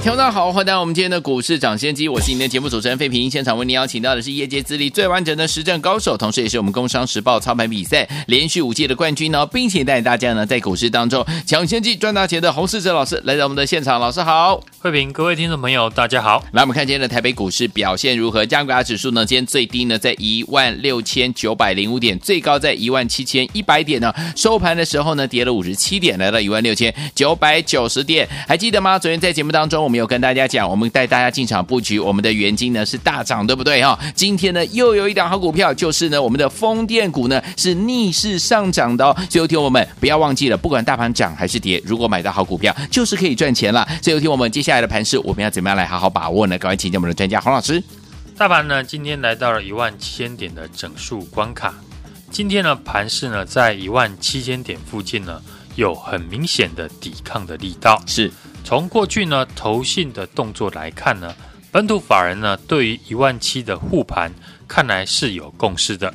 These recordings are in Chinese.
听众大家好，欢迎来到我们今天的股市涨先机，我是今天节目主持人费平。现场为您邀请到的是业界资历最完整的实战高手，同时也是我们工商时报操盘比赛连续5届的冠军，并且带大家在股市当中抢先机赚大钱的洪士哲老师来到我们的现场。老师好。费平，各位听众朋友大家好。来，我们看今天的台北股市表现如何。加权指数呢，今天最低呢在 16,905 点，最高在 17,100 点呢，收盘的时候呢跌了57点，来到 16,990 点。还记得吗？昨天在节目当中我们有跟大家讲，我们带大家进场布局我们的元晶呢是大涨，对不对？今天呢又有一档好股票，就是呢我们的风电股呢是逆势上涨的所以有天我们不要忘记了，不管大盘涨还是跌，如果买到好股票就是可以赚钱了。所以有天我们接下来的盘势我们要怎么样来好好把握呢？赶快请教我们的专家洪老师。大盘呢今天来到了17000点的整数关卡，今天呢盘势呢在17000点附近呢有很明显的抵抗的力道。是从过去呢投信的动作来看呢，本土法人呢对于17000的护盘看来是有共识的，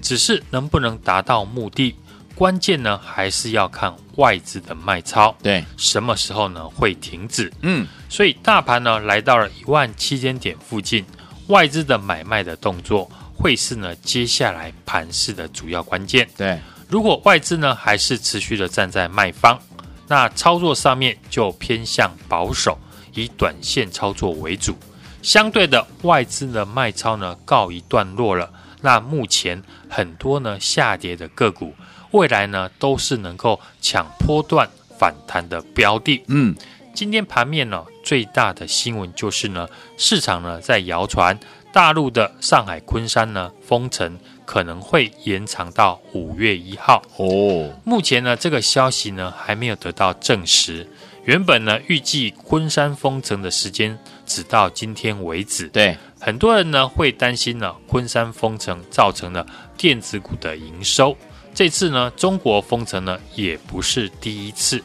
只是能不能达到目的，关键呢还是要看外资的卖超对什么时候呢会停止。所以大盘呢来到了17000点附近，外资的买卖的动作会是呢接下来盘势的主要关键。对，如果外资呢还是持续的站在卖方，那操作上面就偏向保守，以短线操作为主。相对的，外资的卖超呢告一段落了，那目前很多呢下跌的个股未来呢都是能够抢波段反弹的标的。今天盘面呢最大的新闻就是呢市场呢在谣传大陆的上海昆山呢封城可能会延长到5月1号。目前呢这个消息呢还没有得到证实，原本呢预计昆山封城的时间只到今天为止。对，很多人呢会担心呢昆山封城造成了电子股的营收，这次呢中国封城呢也不是第一次，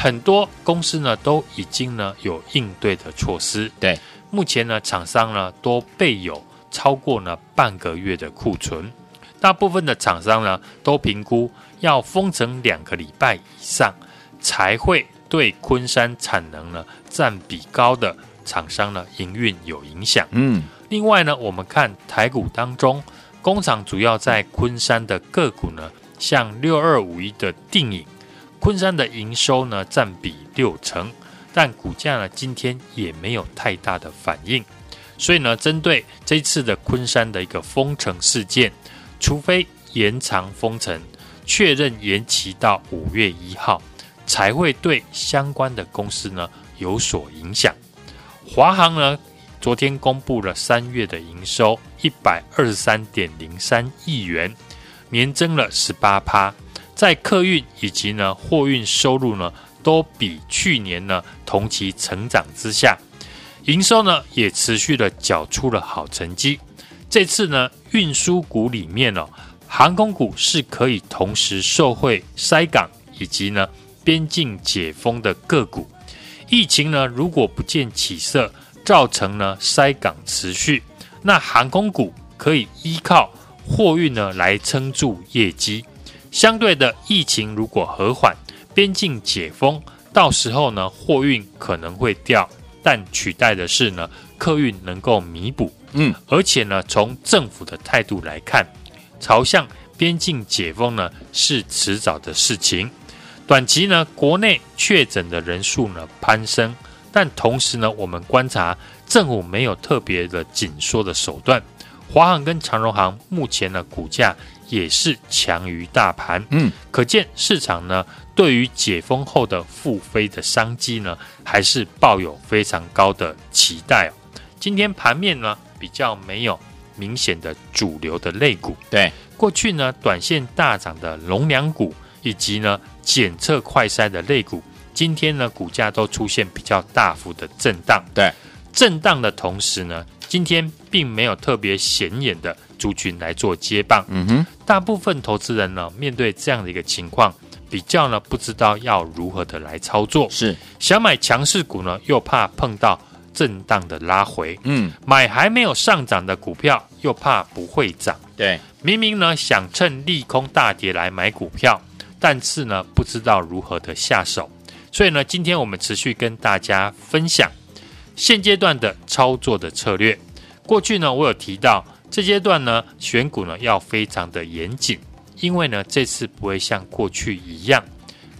很多公司呢都已经呢有应对的措施。对，目前呢厂商呢都备有超过呢半个月的库存，大部分的厂商呢都评估要封城2个礼拜以上才会对昆山产能呢占比高的厂商呢营运有影响。另外呢我们看台股当中工厂主要在昆山的个股呢，像6251的定影，昆山的营收呢占比60%，但股价呢今天也没有太大的反应。所以呢针对这次的昆山的一个封城事件，除非延长封城确认延期到5月1号才会对相关的公司呢有所影响。华航呢昨天公布了3月的营收 123.03 亿元，年增了 18%， 在客运以及呢货运收入呢都比去年呢同期成长之下，营收呢也持续的缴出了好成绩。这次呢运输股里面哦，航空股是可以同时受惠塞港以及呢边境解封的个股。疫情呢如果不见起色，造成呢塞港持续，那航空股可以依靠货运呢来撑住业绩。相对的，疫情如果和缓，边境解封，到时候呢货运可能会掉，但取代的是呢客运能够弥补。而且呢从政府的态度来看，朝向边境解封呢是迟早的事情。短期呢国内确诊的人数呢攀升，但同时呢我们观察政府没有特别的紧缩的手段。华航跟长荣航目前的股价也是强于大盘，可见市场呢对于解封后的复飞的商机呢还是抱有非常高的期待。今天盘面呢比较没有明显的主流的类股。对，过去呢短线大涨的农粮股以及呢检测快筛的类股，今天呢股价都出现比较大幅的震荡。对，震荡的同时呢今天并没有特别显眼的族群来做接棒。大部分投资人呢，面对这样的一个情况，比较呢不知道要如何的来操作，是想买强势股呢，又怕碰到震荡的拉回，买还没有上涨的股票，又怕不会涨，对，明明呢想趁利空大跌来买股票，但是呢不知道如何的下手，所以呢，今天我们持续跟大家分享现阶段的操作的策略。过去呢，我有提到这阶段呢，选股呢要非常的严谨。因为呢，这次不会像过去一样，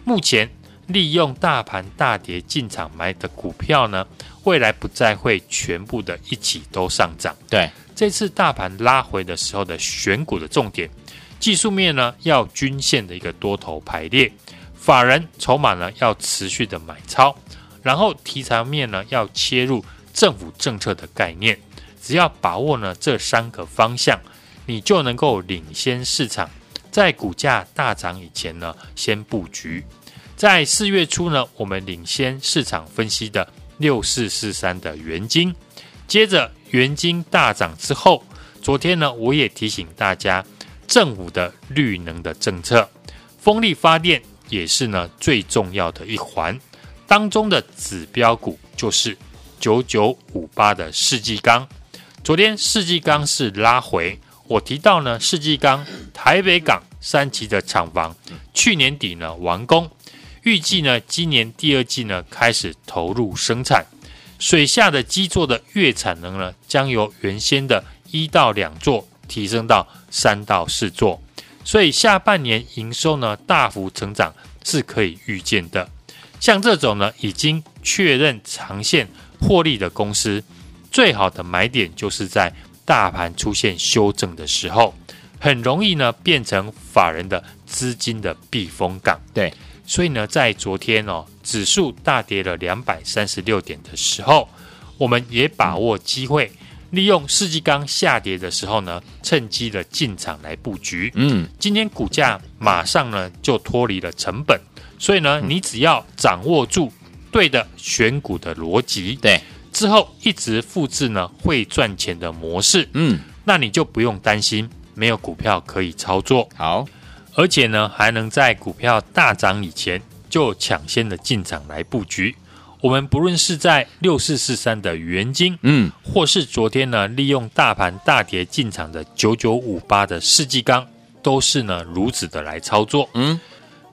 目前利用大盘大跌进场买的股票呢，未来不再会全部的一起都上涨。对，这次大盘拉回的时候的选股的重点，技术面呢要均线的一个多头排列，法人筹码呢要持续的买超，然后题材面呢要切入政府政策的概念，只要把握呢这三个方向，你就能够领先市场。在股价大涨以前呢，先布局。在4月初呢，我们领先市场分析的6443的元晶，接着元晶大涨之后，昨天呢，我也提醒大家，政府的绿能的政策，风力发电也是呢最重要的一环，当中的指标股就是9958的世纪钢。昨天世纪钢是拉回。我提到呢，世纪钢台北港3期的厂房去年底呢完工，预计呢今年第2季呢开始投入生产，水下的基座的月产能呢将由原先的1到2座提升到3到4座，所以下半年营收呢大幅成长是可以预见的。像这种呢已经确认长线获利的公司，最好的买点就是在大盘出现修正的时候，很容易呢变成法人的资金的避风港。对，所以呢，在昨天哦，指数大跌了236点的时候，我们也把握机会，利用世纪钢下跌的时候呢，趁机的进场来布局。今天股价马上呢就脱离了成本，所以呢，你只要掌握住对的选股的逻辑，对。之后一直复制呢会赚钱的模式，那你就不用担心没有股票可以操作。好，而且呢还能在股票大涨以前就抢先的进场来布局。我们不论是在6443的元晶，或是昨天呢利用大盘大跌进场的9958的世纪钢，都是呢如此的来操作。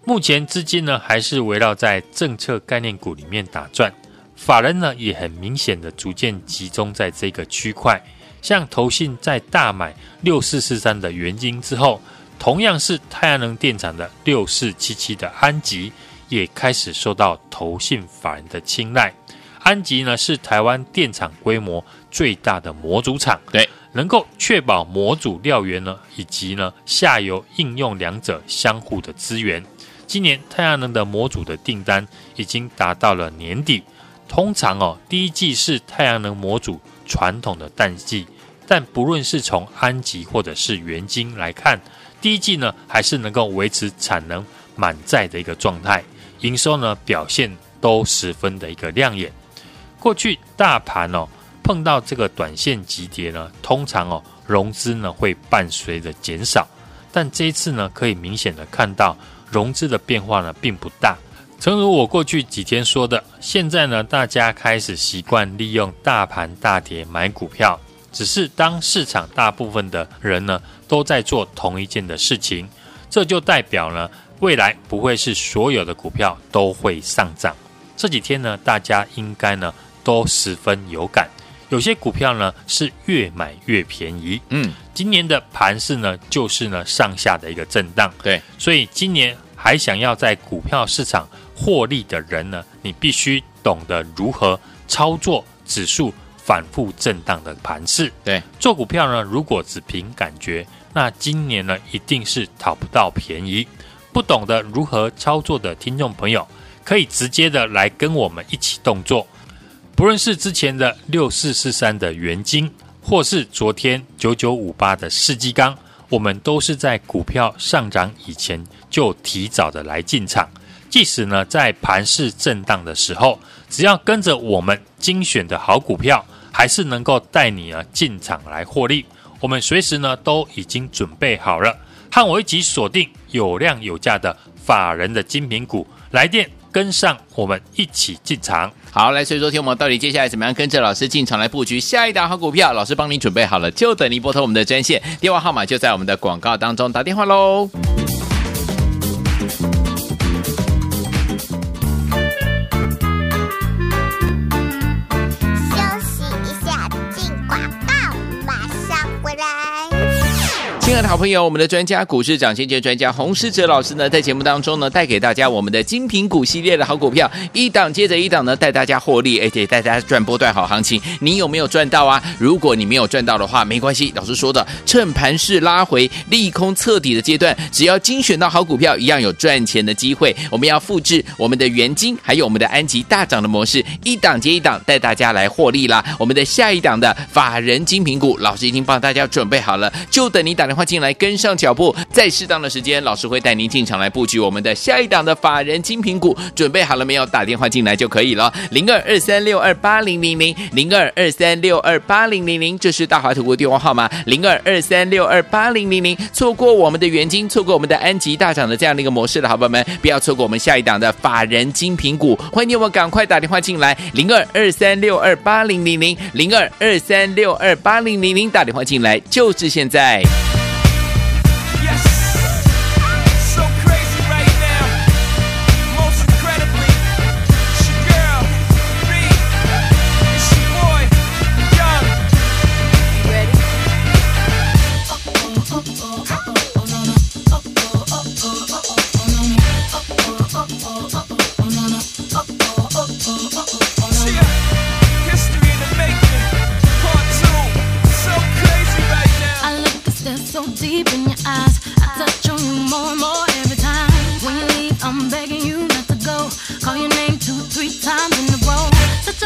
目前资金呢还是围绕在政策概念股里面打转。法人呢也很明显的逐渐集中在这个区块，像投信在大买6443的元晶之后，同样是太阳能电厂的6477的安吉也开始受到投信法人的青睐。安吉呢是台湾电厂规模最大的模组厂，对，能够确保模组料源呢以及呢下游应用两者相互的资源。今年太阳能的模组的订单已经达到了年底。通常哦，第1季是太阳能模组传统的淡季，但不论是从安吉或者是元晶来看，第1季呢还是能够维持产能满载的一个状态，营收呢表现都十分的一个亮眼。过去大盘哦碰到这个短线急跌呢，通常哦融资呢会伴随着减少，但这一次呢可以明显的看到融资的变化呢并不大。诚如我过去几天说的，现在呢，大家开始习惯利用大盘大跌买股票。只是当市场大部分的人呢，都在做同一件的事情，这就代表呢，未来不会是所有的股票都会上涨。这几天呢，大家应该呢，都十分有感。有些股票呢，是越买越便宜。今年的盘势呢，就是呢，上下的一个震荡。对，所以今年还想要在股票市场获利的人呢，你必须懂得如何操作指数反复震荡的盘势。对，做股票呢，如果只凭感觉，那今年呢一定是讨不到便宜。不懂得如何操作的听众朋友，可以直接的来跟我们一起动作。不论是之前的6443的元晶，或是昨天9958的世纪钢，我们都是在股票上涨以前就提早的来进场。即使呢在盘势震荡的时候，只要跟着我们精选的好股票，还是能够带你呢进场来获利。我们随时呢都已经准备好了，和我一起锁定有量有价的法人的精品股，来电跟上我们一起进场。好，来，所以昨天我们到底接下来怎么样跟着老师进场来布局下一档好股票，老师帮您准备好了，就等您拨通我们的专线，电话号码就在我们的广告当中，打电话咯。亲爱的好朋友，我们的专家股市长先见专家洪士哲老师呢，在节目当中呢，带给大家我们的精品股系列的好股票，一档接着一档呢，带大家获利，而且带大家赚波段好行情。你有没有赚到啊？如果你没有赚到的话，没关系，老师说的，趁盘势拉回、利空彻底的阶段，只要精选到好股票，一样有赚钱的机会。我们要复制我们的元金，还有我们的安吉大涨的模式，一档接一档带大家来获利啦。我们的下一档的法人精品股，老师已经帮大家准备好了，就等你打电话进来跟上脚步，在适当的时间，老师会带您进场来布局我们的下一档的法人精品股，准备好了没有？打电话进来就可以了。0223628000，0223628000，这是大华投顾电话号码，0223628000。错过我们的元金，错过我们的安吉大涨的这样的一个模式的好朋友们，不要错过我们下一档的法人精品股，欢迎你们赶快打电话进来，0223628000，0223628000，打电话进来就是现在。欢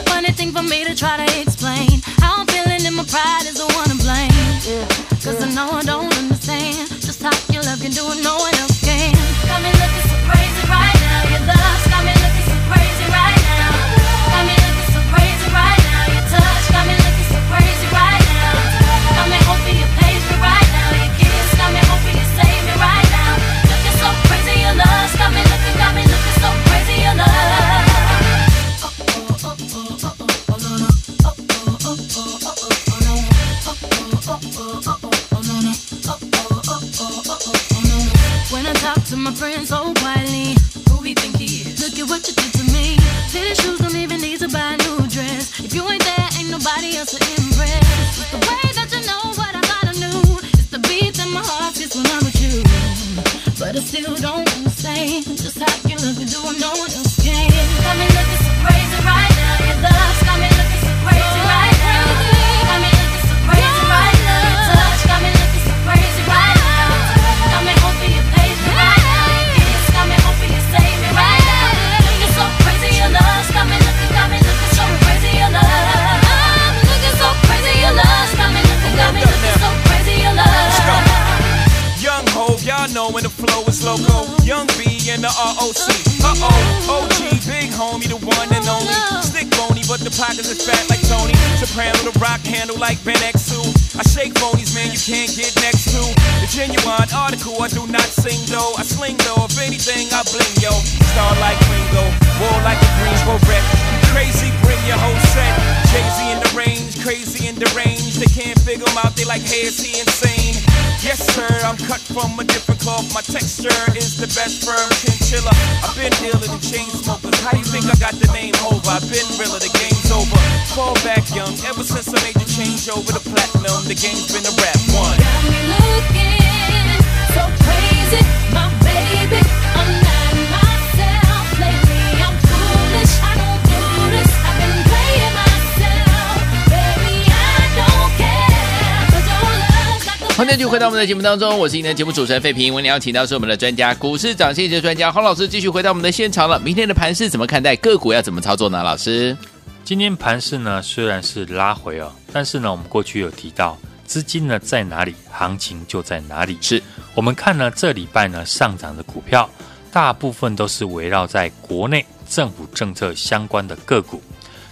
迎继续回到我们的节目当中，我是您的节目主持人费平，我们邀请到是我们的专家股市长先见专家洪老师，继续回到我们的现场了。明天的盘势怎么看待？个股要怎么操作呢？老师，今天盘势呢虽然是拉回哦，但是呢我们过去有提到，资金呢在哪里，行情就在哪里。是我们看呢这礼拜呢上涨的股票，大部分都是围绕在国内政府政策相关的个股。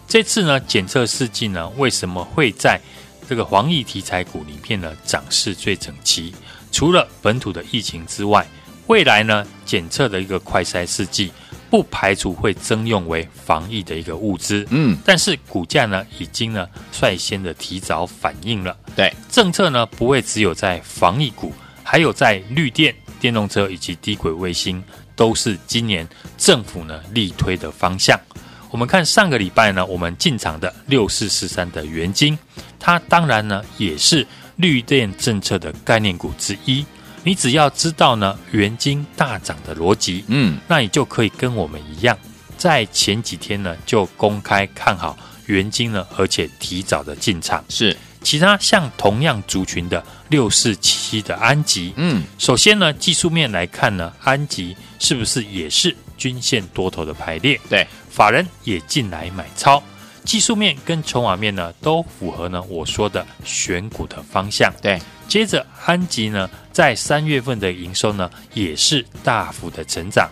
这次呢检测试剂呢为什么会在这个防疫题材股里面呢，涨势最整齐。除了本土的疫情之外，未来呢，检测的一个快筛试剂不排除会征用为防疫的一个物资，但是股价呢已经呢率先的提早反应了。对，政策呢不会只有在防疫股，还有在绿电、电动车以及低轨卫星，都是今年政府呢力推的方向。我们看上个礼拜呢，我们进场的6443的元晶，它当然呢也是绿电政策的概念股之一。你只要知道呢元晶大涨的逻辑，那你就可以跟我们一样，在前几天呢就公开看好元晶呢，而且提早的进场。是其他像同样族群的6477的安吉，首先呢技术面来看呢，安吉是不是也是均线多头的排列？对，法人也进来买超，技术面跟筹码面呢都符合呢我说的选股的方向。对，接着安吉呢在3月份的营收呢也是大幅的成长，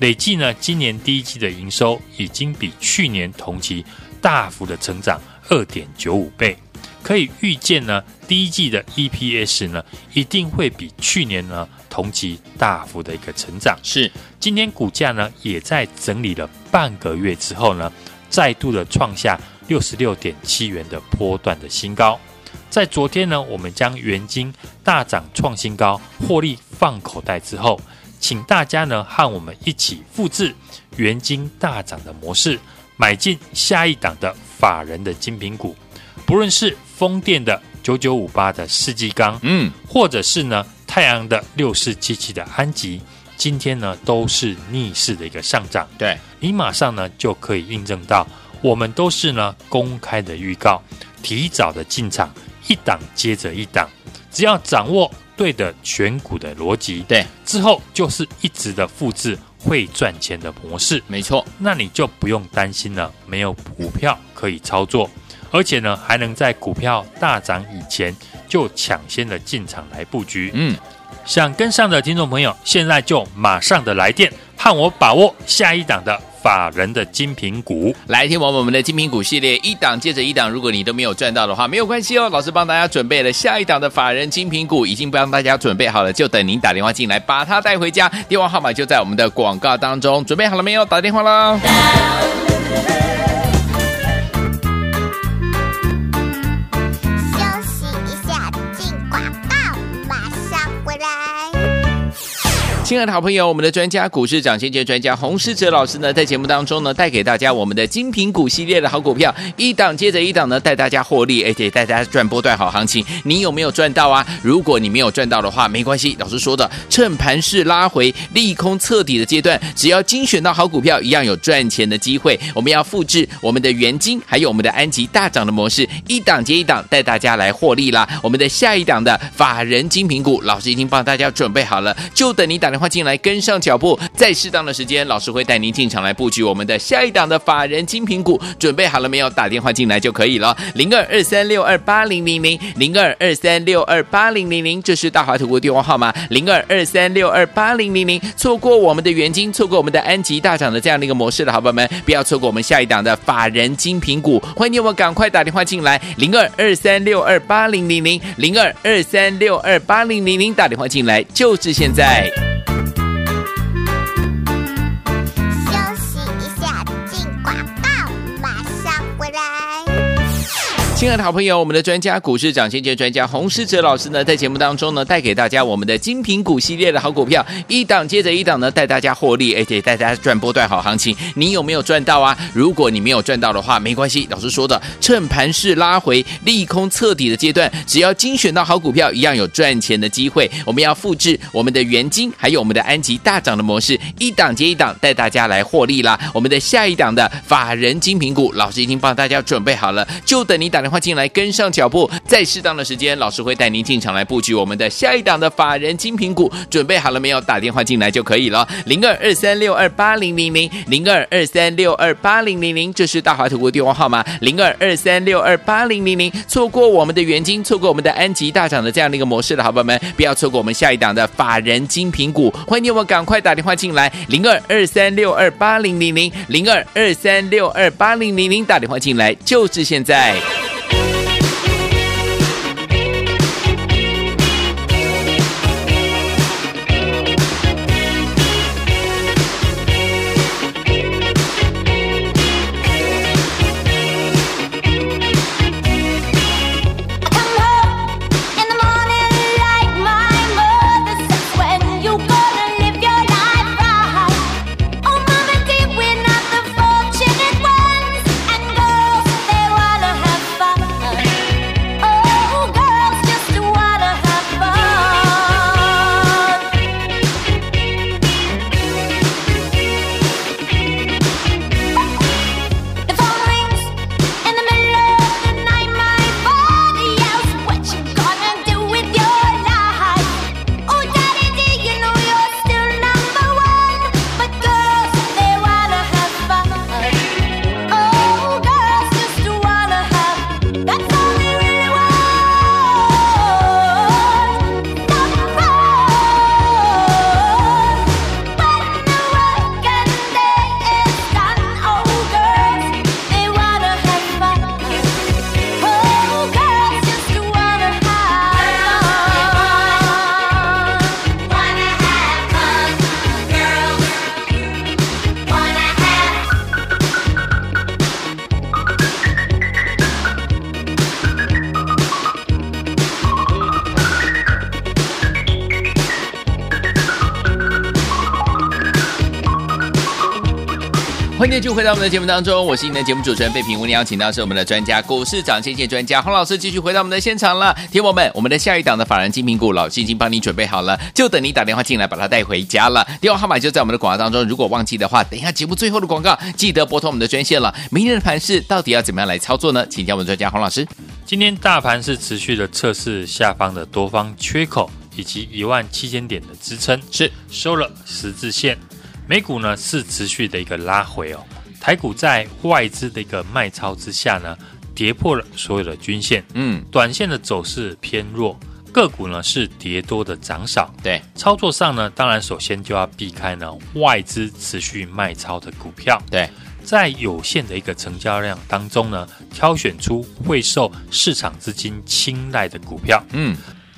累计呢今年第一季的营收已经比去年同期大幅的成长 2.95 倍，可以预见呢第一季的 EPS 呢一定会比去年呢同期大幅的一个成长。是今天股价呢也在整理了半个月之后呢，再度的创下 66.7 元的波段的新高。在昨天呢，我们将元晶大涨创新高获利放口袋之后，请大家呢和我们一起复制元晶大涨的模式，买进下一档的法人的精品股，不论是风电的9958的世纪钢，或者是呢太阳的6477的安吉，今天呢都是逆势的一个上涨。对，你马上呢就可以印证到，我们都是呢公开的预告，提早的进场，一档接着一档，只要掌握对的选股的逻辑，对，之后就是一直的复制会赚钱的模式。没错，那你就不用担心了，没有股票可以操作，而且呢还能在股票大涨以前就抢先的进场来布局。想跟上的听众朋友，现在就马上的来电和我把握下一档的法人的精品股。来，听我们的精品股系列，一档接着一档，如果你都没有赚到的话，没有关系哦，老师帮大家准备了下一档的法人精品股，已经帮大家准备好了，就等您打电话进来把它带回家，电话号码就在我们的广告当中。准备好了没有？打电话咯。亲爱的好朋友，我们的专家股市长先见专家洪士哲老师呢，在节目当中呢，带给大家我们的精品股系列的好股票，一档接着一档呢，带大家获利，而且带大家赚波段好行情。你有没有赚到啊？如果你没有赚到的话，没关系，老师说的，趁盘势拉回、利空彻底的阶段，只要精选到好股票，一样有赚钱的机会。我们要复制我们的元晶，还有我们的安吉大涨的模式，一档接一档带大家来获利啦。我们的下一档的法人精品股，老师已经帮大家准备好了，就等你打电话进来跟上脚步，在适当的时间，老师会带您进场来布局我们的下一档的法人精品股。准备好了没有？打电话进来就可以了。0223628000 0223628000，这是大华投顾电话号码0223628000。错过我们的元晶，错过我们的安吉大涨的这样的一个模式的好朋友们，不要错过我们下一档的法人精品股。欢迎我们赶快打电话进来，0223628000 0223628000，打电话进来就是现在。亲爱的好朋友，我们的专家股市长先见专家洪士哲老师呢，在节目当中呢，带给大家我们的精品股系列的好股票，一档接着一档呢，带大家获利，而且带大家赚波段好行情。你有没有赚到啊？如果你没有赚到的话，没关系，老师说的，趁盘势拉回、利空彻底的阶段，只要精选到好股票，一样有赚钱的机会。我们要复制我们的元晶，还有我们的安吉大涨的模式，一档接一档带大家来获利啦。我们的下一档的法人精品股，老师已经帮大家准备好了，就等你打电话进来跟上脚步，在适当的时间，老师会带您进场来布局我们的下一档的法人精品股。准备好了没有？打电话进来就可以了。0223628000 0223628000，这是大华投顾电话号码0223628000。错过我们的元晶，错过我们的安吉大涨的这样的一个模式的好朋友们，不要错过我们下一档的法人精品股。欢迎我们赶快打电话进来0223628000 0223628000，打电话进来就是现在。欢迎继续回到我们的节目当中，我是你的节目主持人费平，为你邀请到是我们的专家股市长先见专家洪老师，继续回到我们的现场了。听友们，我们的下一档的法人精品股老师已经帮你准备好了，就等你打电话进来把它带回家了。电话号码就在我们的广告当中，如果忘记的话，等一下节目最后的广告记得拨通我们的专线了。明天的盘势到底要怎么样来操作呢？请教我们专家洪老师。今天大盘是持续的测试下方的多方缺口以及17000点的支撑，是收了十字线。美股呢是持续的一个拉回哦，台股在外资的一个卖超之下呢，跌破了所有的均线，短线的走势偏弱，个股呢是跌多的涨少，对，操作上呢，当然首先就要避开呢外资持续卖超的股票，对，在有限的一个成交量当中呢，挑选出会受市场资金青睐的股票，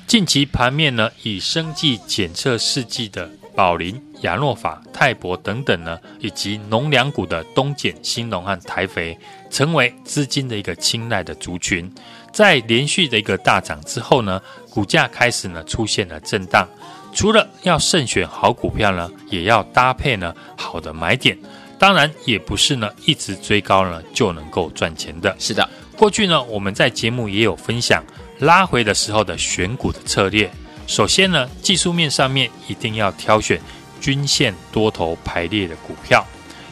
近期盘面呢以生技检测试剂的宝林、亚诺法、泰博等等呢，以及农粮股的东碱、兴农和台肥，成为资金的一个青睐的族群。在连续的一个大涨之后呢，股价开始呢出现了震荡。除了要慎选好股票呢，也要搭配呢好的买点。当然，也不是呢一直追高呢就能够赚钱的。是的，过去呢我们在节目也有分享拉回的时候的选股的策略。首先呢，技术面上面一定要挑选均线多头排列的股票，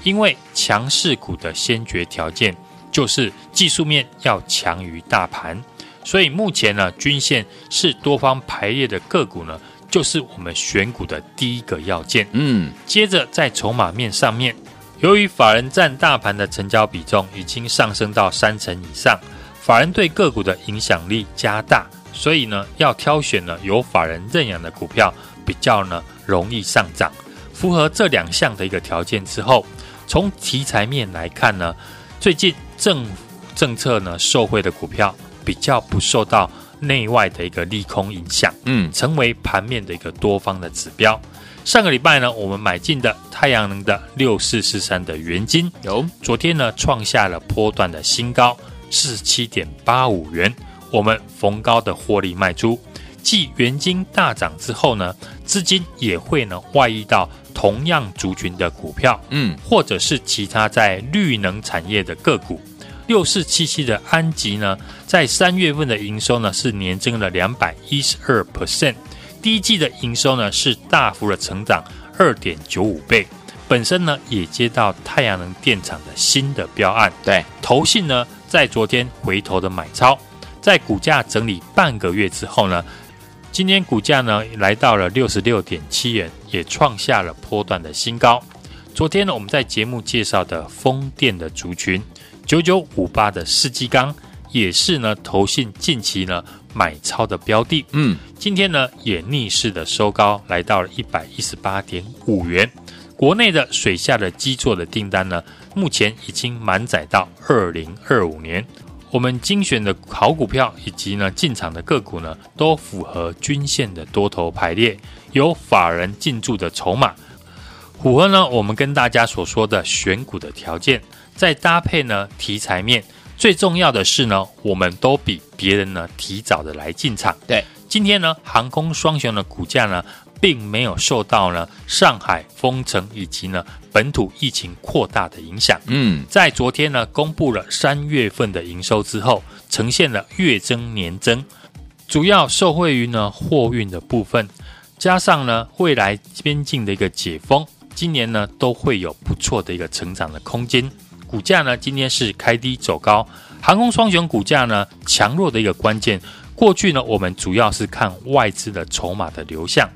因为强势股的先决条件就是技术面要强于大盘，所以目前呢，均线是多方排列的个股呢，就是我们选股的第一个要件。接着在筹码面上面，由于法人占大盘的成交比重已经上升到30%以上，法人对个股的影响力加大。所以呢，要挑选呢由法人认养的股票，比较呢容易上涨。符合这两项的一个条件之后，从题材面来看呢，最近政府政策呢受惠的股票比较不受到内外的一个利空影响，成为盘面的一个多方的指标。上个礼拜呢，我们买进的太阳能的6443的元晶，昨天呢创下了波段的新高47.85元。我们逢高的获利卖出，继元晶大涨之后呢，资金也会呢外溢到同样族群的股票，或者是其他在绿能产业的个股。6477的安吉呢，在3月份的营收呢是年增了 212%， 第一季的营收呢是大幅的成长 2.95 倍。本身呢也接到太阳能电厂的新的标案，对，投信呢在昨天回头的买超。在股价整理半个月之后呢，今天股价呢来到了 66.7 元，也创下了波段的新高。昨天呢我们在节目介绍的风电的族群9958的世纪钢，也是呢投信近期呢买超的标的，今天呢也逆势的收高，来到了 118.5 元。国内的水下的基座的订单呢，目前已经满载到2025年。我们精选的好股票以及呢进场的个股呢，都符合均线的多头排列，有法人进驻的筹码，符合呢我们跟大家所说的选股的条件。再搭配呢题材面，最重要的是呢，我们都比别人呢提早的来进场。对，今天呢航空双雄的股价呢，并没有受到呢上海封城以及呢本土疫情扩大的影响。在昨天呢公布了3月份的营收之后，呈现了月增年增，主要受惠于呢货运的部分，加上呢未来边境的一个解封，今年呢都会有不错的一个成长的空间。股价呢今天是开低走高，航空双雄股价呢强弱的一个关键，过去呢我们主要是看外资的筹码的流向。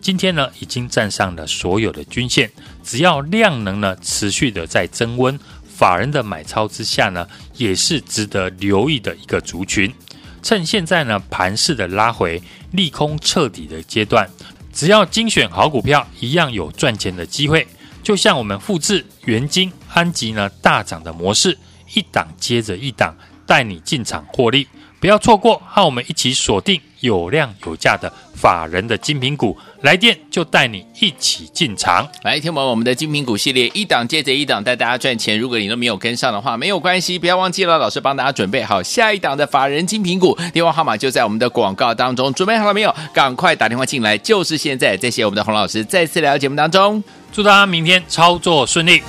今天呢已经站上了所有的均线，只要量能呢持续的在增温，法人的买超之下呢，也是值得留意的一个族群。趁现在呢盘势的拉回，利空彻底的阶段，只要精选好股票，一样有赚钱的机会。就像我们复制元晶、安吉呢大涨的模式，一档接着一档带你进场获利，不要错过，和我们一起锁定有量有价的法人的精品股，来电就带你一起进场。来，听完我们的精品股系列，一档接着一档带大家赚钱。如果你都没有跟上的话，没有关系，不要忘记了，老师帮大家准备好下一档的法人精品股，电话号码就在我们的广告当中。准备好了没有？赶快打电话进来，就是现在。再谢我们的洪老师再次来到节目当中，祝大家明天操作顺利。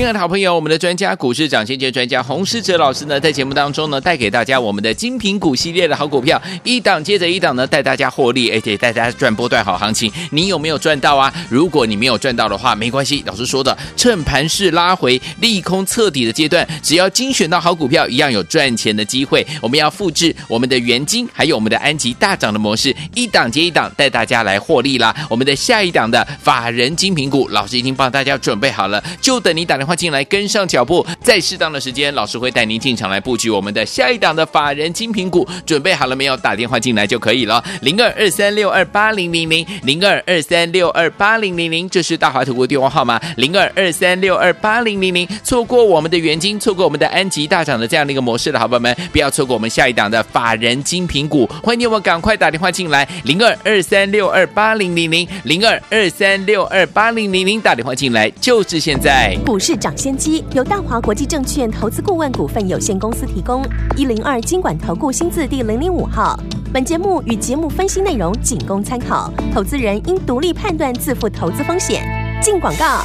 亲爱的好朋友，我们的专家股市涨先见专家洪士哲老师呢，在节目当中呢，带给大家我们的精品股系列的好股票，一档接着一档呢，带大家获利，而且带大家赚波段好行情。你有没有赚到啊？如果你没有赚到的话，没关系，老师说的，趁盘势拉回、利空彻底的阶段，只要精选到好股票，一样有赚钱的机会。我们要复制我们的元金，还有我们的安吉大涨的模式，一档接一档带大家来获利啦。我们的下一档的法人精品股，老师已经帮大家准备好了，就等你打电话进来跟上脚步，在适当的时间，老师会带您进场来布局我们的下一档的法人精品股，准备好了没有？打电话进来就可以了。0223628000，0223628000，这是大华投顾电话号码，0223628000。错过我们的元金，错过我们的安吉大涨的这样的一个模式的好朋友们，不要错过我们下一档的法人精品股，欢迎你们赶快打电话进来，0223628000，0223628000，打电话进来就是现在。股市涨先机由大华国际证券投资顾问股份有限公司提供，102金管投顾新字第005号。本节目与节目分析内容仅供参考，投资人应独立判断，自负投资风险。进广告。